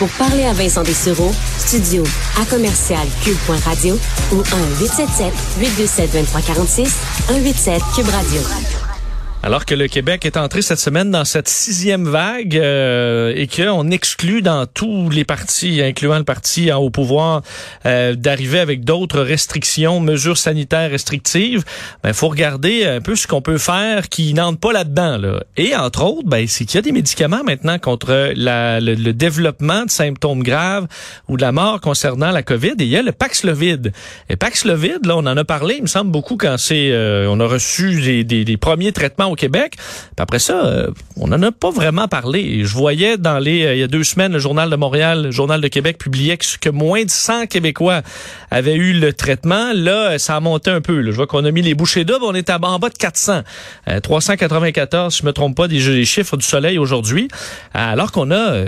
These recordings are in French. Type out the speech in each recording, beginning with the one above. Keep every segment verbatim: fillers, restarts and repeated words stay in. Pour parler à Vincent Dessereau, studio à commercial cube point radio ou un huit sept sept, huit deux sept, deux trois quatre six, un huit sept cube radio. Alors que le Québec est entré cette semaine dans cette sixième vague euh, et qu'on exclut dans tous les partis, incluant le parti en haut pouvoir, euh, d'arriver avec d'autres restrictions, mesures sanitaires restrictives, ben faut regarder un peu ce qu'on peut faire qui n'entre pas là-dedans. Là. Et entre autres, ben c'est qu'il y a des médicaments maintenant contre la, le, le développement de symptômes graves ou de la mort concernant la COVID. Et il y a le Paxlovid. Et Paxlovid, là, on en a parlé, il me semble, beaucoup quand c'est, euh, on a reçu des, des, des premiers traitements au Québec. Puis après ça, euh, on n'en a pas vraiment parlé. Je voyais dans les euh, il y a deux semaines, le Journal de Montréal, le Journal de Québec publiait que, que moins de cent Québécois avaient eu le traitement. Là, ça a monté un peu. Là. Je vois qu'on a mis les bouchées doubles. On est à, en bas de quatre cents. Euh, trois cent quatre-vingt-quatorze, si je me trompe pas, des, des chiffres du soleil aujourd'hui. Alors qu'on a... Euh,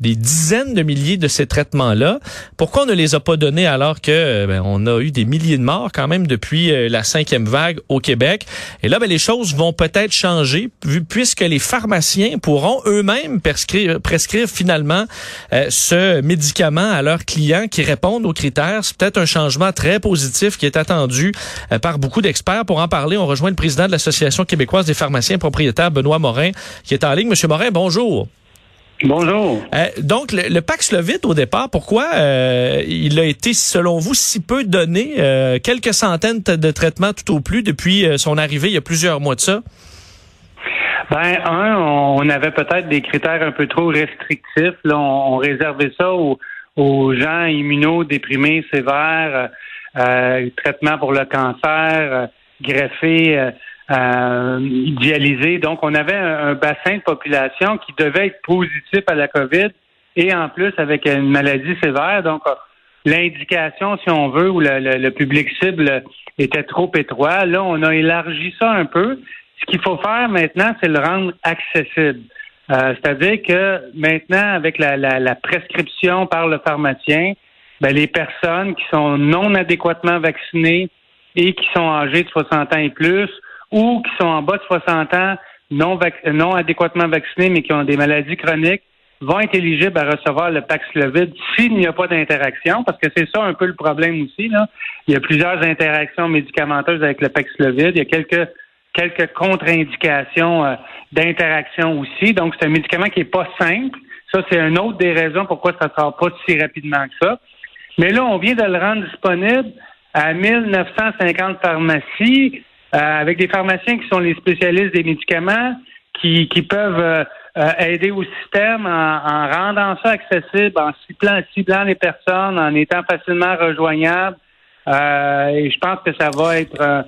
des dizaines de milliers de ces traitements-là. Pourquoi on ne les a pas donnés alors que ben, on a eu des milliers de morts quand même depuis euh, la cinquième vague au Québec? Et là, ben, les choses vont peut-être changer vu, puisque les pharmaciens pourront eux-mêmes prescrire, prescrire finalement euh, ce médicament à leurs clients qui répondent aux critères. C'est peut-être un changement très positif qui est attendu euh, par beaucoup d'experts. Pour en parler, on rejoint le président de l'Association québécoise des pharmaciens propriétaires, Benoît Morin, qui est en ligne. Monsieur Morin, bonjour. Bonjour. Euh, donc, le, le Paxlovid, au départ, pourquoi euh, il a été, selon vous, si peu donné, euh, quelques centaines de traitements tout au plus depuis euh, son arrivée il y a plusieurs mois de ça? Ben, un, on avait peut-être des critères un peu trop restrictifs. Là, on, on réservait ça aux, aux gens immunodéprimés sévères, euh, traitements pour le cancer, euh, greffés, euh, Euh, dialysés. Donc, on avait un, un bassin de population qui devait être positif à la COVID et en plus avec une maladie sévère. Donc, l'indication, si on veut, ou le, le, le public cible était trop étroit. Là, on a élargi ça un peu. Ce qu'il faut faire maintenant, c'est le rendre accessible. Euh, c'est-à-dire que maintenant, avec la, la, la prescription par le pharmacien, ben, les personnes qui sont non adéquatement vaccinées et qui sont âgées de soixante ans et plus, ou qui sont en bas de soixante ans, non, vac- non adéquatement vaccinés, mais qui ont des maladies chroniques, vont être éligibles à recevoir le Paxlovid s'il n'y a pas d'interaction, parce que c'est ça un peu le problème aussi, là. Il y a plusieurs interactions médicamenteuses avec le Paxlovid. Il y a quelques, quelques contre-indications euh, d'interaction aussi. Donc, c'est un médicament qui n'est pas simple. Ça, c'est une autre des raisons pourquoi ça ne sort pas si rapidement que ça. Mais là, on vient de le rendre disponible à mille neuf cent cinquante pharmacies, Euh, avec des pharmaciens qui sont les spécialistes des médicaments, qui, qui peuvent euh, euh, aider au système en, en rendant ça accessible, en ciblant, ciblant les personnes, en étant facilement rejoignables. Euh, et je pense que ça va être, euh,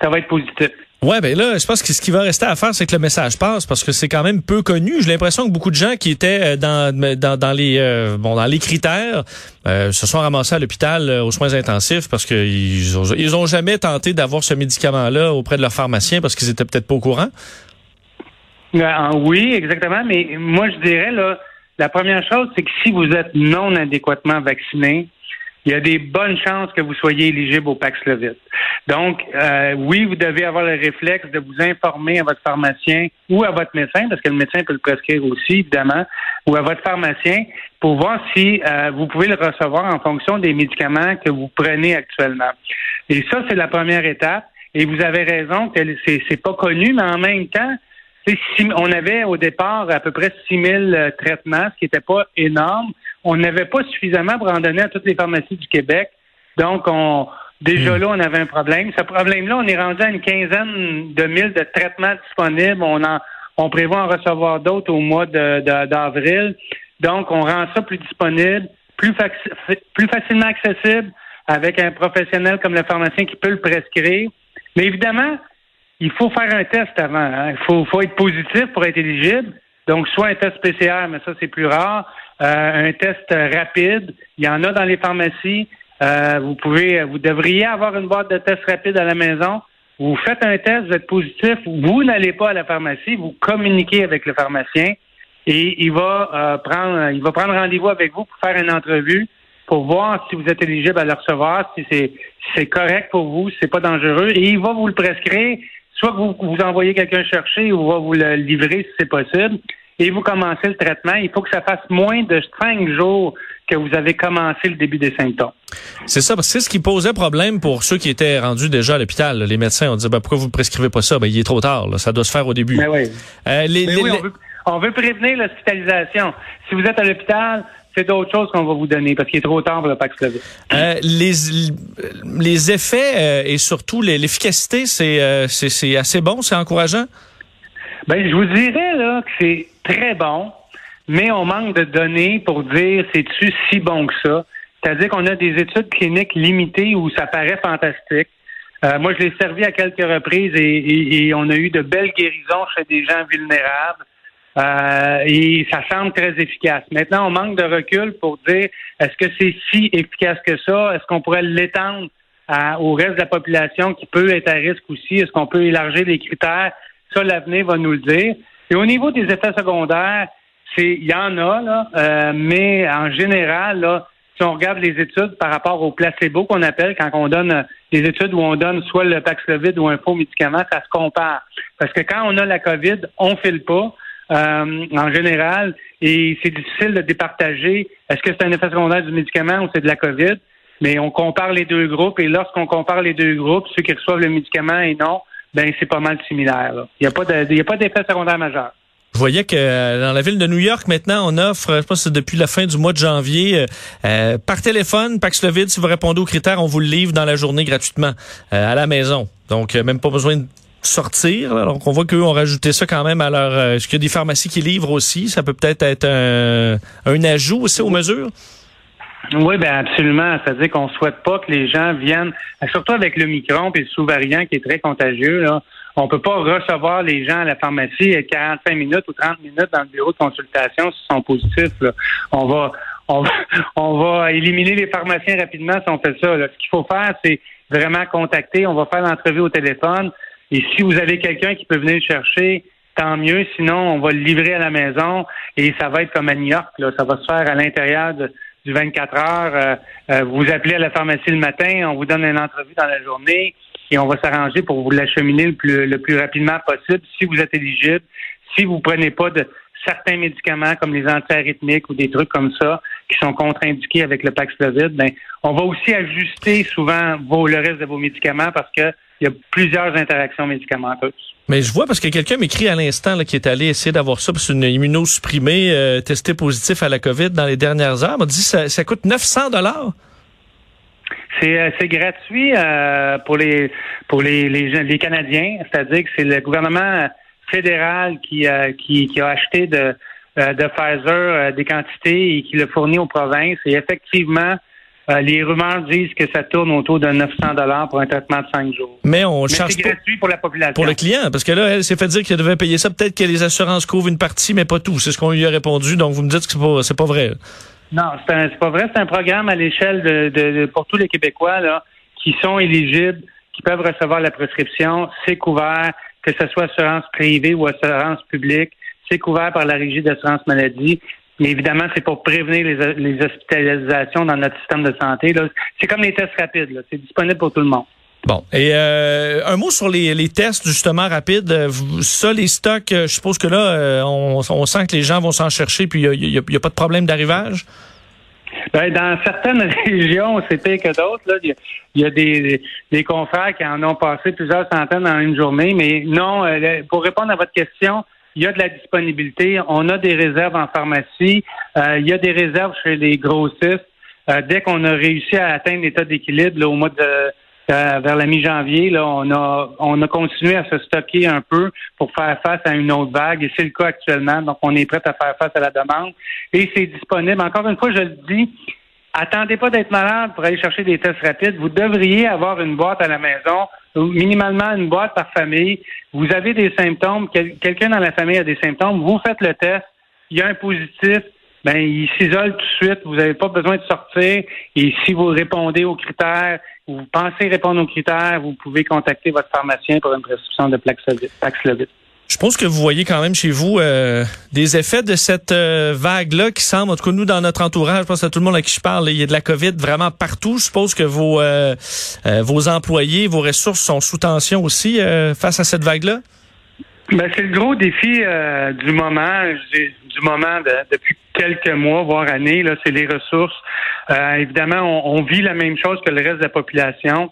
ça va être positif. Ouais, ben là, je pense que ce qui va rester à faire, c'est que le message passe, parce que c'est quand même peu connu. J'ai l'impression que beaucoup de gens qui étaient dans dans, dans les euh, bon dans les critères euh, se sont ramassés à l'hôpital euh, aux soins intensifs parce que ils ont, ils ont jamais tenté d'avoir ce médicament-là auprès de leur pharmacien parce qu'ils étaient peut-être pas au courant. Oui, exactement. Mais moi, je dirais là, la première chose, c'est que si vous êtes non adéquatement vacciné, il y a des bonnes chances que vous soyez éligible au Paxlovid. Donc, euh, oui, vous devez avoir le réflexe de vous informer à votre pharmacien ou à votre médecin, parce que le médecin peut le prescrire aussi, évidemment, ou à votre pharmacien, pour voir si euh, vous pouvez le recevoir en fonction des médicaments que vous prenez actuellement. Et ça, c'est la première étape. Et vous avez raison que c'est, c'est pas connu, mais en même temps, si on avait au départ à peu près six mille traitements, ce qui n'était pas énorme. On n'avait pas suffisamment pour en donner à toutes les pharmacies du Québec. Donc, on déjà mmh. là, on avait un problème. Ce problème-là, on est rendu à une quinzaine de mille de traitements disponibles. On en, on prévoit en recevoir d'autres au mois de, de, d'avril. Donc, on rend ça plus disponible, plus, faci- plus facilement accessible avec un professionnel comme le pharmacien qui peut le prescrire. Mais évidemment, il faut faire un test avant. Hein. Il faut, faut être positif pour être éligible. Donc, soit un test P C R, mais ça, c'est plus rare. Euh, un test rapide, il y en a dans les pharmacies. Euh, vous pouvez, vous devriez avoir une boîte de tests rapides à la maison. Vous faites un test, vous êtes positif, vous n'allez pas à la pharmacie, vous communiquez avec le pharmacien et il va euh, prendre, il va prendre rendez-vous avec vous pour faire une entrevue pour voir si vous êtes éligible à le recevoir, si c'est, si c'est correct pour vous, si c'est pas dangereux et il va vous le prescrire. Soit que vous, vous envoyez quelqu'un chercher ou on va vous le livrer si c'est possible. et vous commencez le traitement, il faut que ça fasse moins de cinq jours que vous avez commencé le début des symptômes. C'est ça, parce que c'est ce qui posait problème pour ceux qui étaient rendus déjà à l'hôpital. Les médecins ont dit, ben, pourquoi vous ne prescrivez pas ça? Ben, il est trop tard, là. Ça doit se faire au début. Mais oui, euh, les, Mais les, oui on, veut, on veut prévenir l'hospitalisation. Si vous êtes à l'hôpital, c'est d'autres choses qu'on va vous donner parce qu'il est trop tard pour le Paxlovid. Euh, les les effets euh, et surtout les, l'efficacité, c'est, euh, c'est c'est assez bon, c'est encourageant. Ben je vous dirais là que c'est très bon, mais on manque de données pour dire c'est-tu si bon que ça. C'est-à-dire qu'on a des études cliniques limitées où ça paraît fantastique. Euh, moi, je l'ai servi à quelques reprises et, et, et on a eu de belles guérisons chez des gens vulnérables. Euh, et ça semble très efficace. Maintenant, on manque de recul pour dire est-ce que c'est si efficace que ça? Est-ce qu'on pourrait l'étendre à, au reste de la population qui peut être à risque aussi? Est-ce qu'on peut élargir les critères? Ça, l'avenir va nous le dire. Et au niveau des effets secondaires, c'est il y en a, là, euh, mais en général, là, si on regarde les études par rapport au placebo qu'on appelle, quand on donne les études où on donne soit le Paxlovid ou un faux médicament, ça se compare. Parce que quand on a la COVID, on file pas. Euh, en général, et c'est difficile de départager est-ce que c'est un effet secondaire du médicament ou c'est de la COVID, mais on compare les deux groupes et lorsqu'on compare les deux groupes, ceux qui reçoivent le médicament et non, ben c'est pas mal similaire. Là. Il n'y a pas de, il n'y a pas d'effet secondaire majeur. Je voyais que dans la ville de New York, maintenant, on offre, je pense que c'est depuis la fin du mois de janvier, euh, par téléphone, Paxlovid, si vous répondez aux critères, on vous le livre dans la journée gratuitement euh, à la maison. Donc, euh, même pas besoin de sortir. Là. Donc, on voit qu'eux ont rajouté ça quand même à leur... Euh, est-ce qu'il y a des pharmacies qui livrent aussi? Ça peut peut-être être un, un ajout aussi aux mesures? Oui, bien absolument. C'est-à-dire qu'on ne souhaite pas que les gens viennent... Surtout avec le micron et le sous-variant qui est très contagieux, là, on ne peut pas recevoir les gens à la pharmacie à quarante-cinq minutes ou trente minutes dans le bureau de consultation s'ils sont positifs. Là. On va, on va, on va éliminer les pharmaciens rapidement si on fait ça. Là. Ce qu'il faut faire, c'est vraiment contacter. On va faire l'entrevue au téléphone. Et si vous avez quelqu'un qui peut venir le chercher, tant mieux. Sinon, on va le livrer à la maison et ça va être comme à New York. Là. Ça va se faire à l'intérieur de, du vingt-quatre heures. Euh, euh, vous appelez à la pharmacie le matin, on vous donne une entrevue dans la journée et on va s'arranger pour vous l'acheminer le plus, le plus rapidement possible si vous êtes éligible. Si vous ne prenez pas de certains médicaments comme les antiarythmiques ou des trucs comme ça qui sont contre-indiqués avec le Paxlovid, ben, on va aussi ajuster souvent vos, le reste de vos médicaments parce que il y a plusieurs interactions médicamenteuses. Mais je vois, parce que quelqu'un m'écrit à l'instant là, qui est allé essayer d'avoir ça, parce qu'une immunosupprimée euh, testée positive à la COVID dans les dernières heures, m'a dit que ça, ça coûte neuf cents dollars. C'est, euh, c'est gratuit euh, pour, les, pour les, les, les Canadiens, c'est-à-dire que c'est le gouvernement fédéral qui, euh, qui, qui a acheté de, euh, de Pfizer euh, des quantités et qui le fournit aux provinces. Et effectivement, Euh, les rumeurs disent que ça tourne autour de neuf cents dollars pour un traitement de cinq jours. Mais on Mais charge c'est gratuit pour la population. Pour le client, parce que là, elle s'est fait dire qu'elle devait payer ça. Peut-être que les assurances couvrent une partie, mais pas tout. C'est ce qu'on lui a répondu. Donc, vous me dites que c'est pas, c'est pas vrai. Non, c'est, un, c'est pas vrai. C'est un programme à l'échelle de, de, de pour tous les Québécois là qui sont éligibles, qui peuvent recevoir la prescription. C'est couvert, que ce soit assurance privée ou assurance publique. C'est couvert par la Régie d'assurance maladie. Mais évidemment, c'est pour prévenir les, les hospitalisations dans notre système de santé. Là. C'est comme les tests rapides. Là. C'est disponible pour tout le monde. Bon. Et euh, un mot sur les, les tests, justement, rapides. Ça, les stocks, je suppose que là, on, on sent que les gens vont s'en chercher puis il n'y a, a, a pas de problème d'arrivage? Ben, dans certaines régions, c'est pire que d'autres. Là. Il y a, il y a des, des confrères qui en ont passé plusieurs centaines en une journée. Mais non, pour répondre à votre question... Il y a de la disponibilité, on a des réserves en pharmacie, euh, il y a des réserves chez les grossistes. Euh, dès qu'on a réussi à atteindre l'état d'équilibre là, au mois de euh, vers la mi-janvier, là, on a on a continué à se stocker un peu pour faire face à une autre vague, et c'est le cas actuellement, donc on est prêt à faire face à la demande. Et c'est disponible. Encore une fois, je le dis, attendez pas d'être malade pour aller chercher des tests rapides. Vous devriez avoir une boîte à la maison, minimalement une boîte par famille. Vous avez des symptômes, quel, quelqu'un dans la famille a des symptômes, vous faites le test, il y a un positif, ben il s'isole tout de suite, vous n'avez pas besoin de sortir, et si vous répondez aux critères, ou vous pensez répondre aux critères, vous pouvez contacter votre pharmacien pour une prescription de Paxlovid. Je pense que vous voyez quand même chez vous euh, des effets de cette euh, vague-là qui semble, en tout cas nous dans notre entourage, je pense à tout le monde à qui je parle, il y a de la COVID vraiment partout. Je suppose que vos euh, euh, vos employés, vos ressources sont sous tension aussi euh, face à cette vague-là? Ben, c'est le gros défi euh, du moment, du, du moment de, depuis quelques mois, voire années, là, c'est les ressources. Euh, évidemment, on, on vit la même chose que le reste de la population.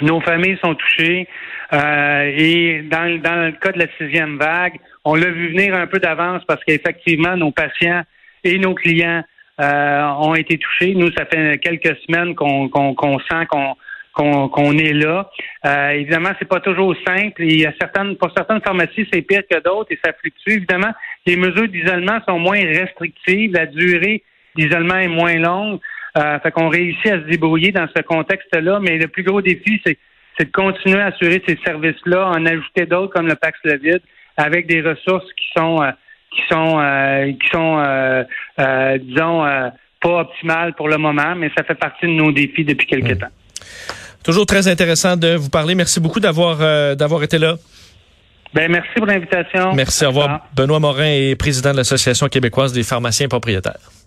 Nos familles sont touchées euh, et dans, dans le cas de la sixième vague, on l'a vu venir un peu d'avance parce qu'effectivement, nos patients et nos clients euh, ont été touchés. Nous, ça fait quelques semaines qu'on, qu'on, qu'on sent qu'on Qu'on, qu'on est là. Euh, évidemment, c'est pas toujours simple. Il y a certaines, pour certaines pharmacies, c'est pire que d'autres et ça fluctue. Évidemment, les mesures d'isolement sont moins restrictives. La durée d'isolement est moins longue. Euh, fait qu'on réussit à se débrouiller dans ce contexte-là. Mais le plus gros défi, c'est, c'est de continuer à assurer ces services-là, en ajouter d'autres comme le Paxlovid, avec des ressources qui sont, euh, qui sont, euh, qui sont, euh, euh, disons, euh, pas optimales pour le moment. Mais ça fait partie de nos défis depuis quelques mmh. temps. Toujours très intéressant de vous parler. Merci beaucoup d'avoir euh, d'avoir été là. Ben merci pour l'invitation. Merci. Au revoir. Benoît Morin est président de l'Association québécoise des pharmaciens propriétaires.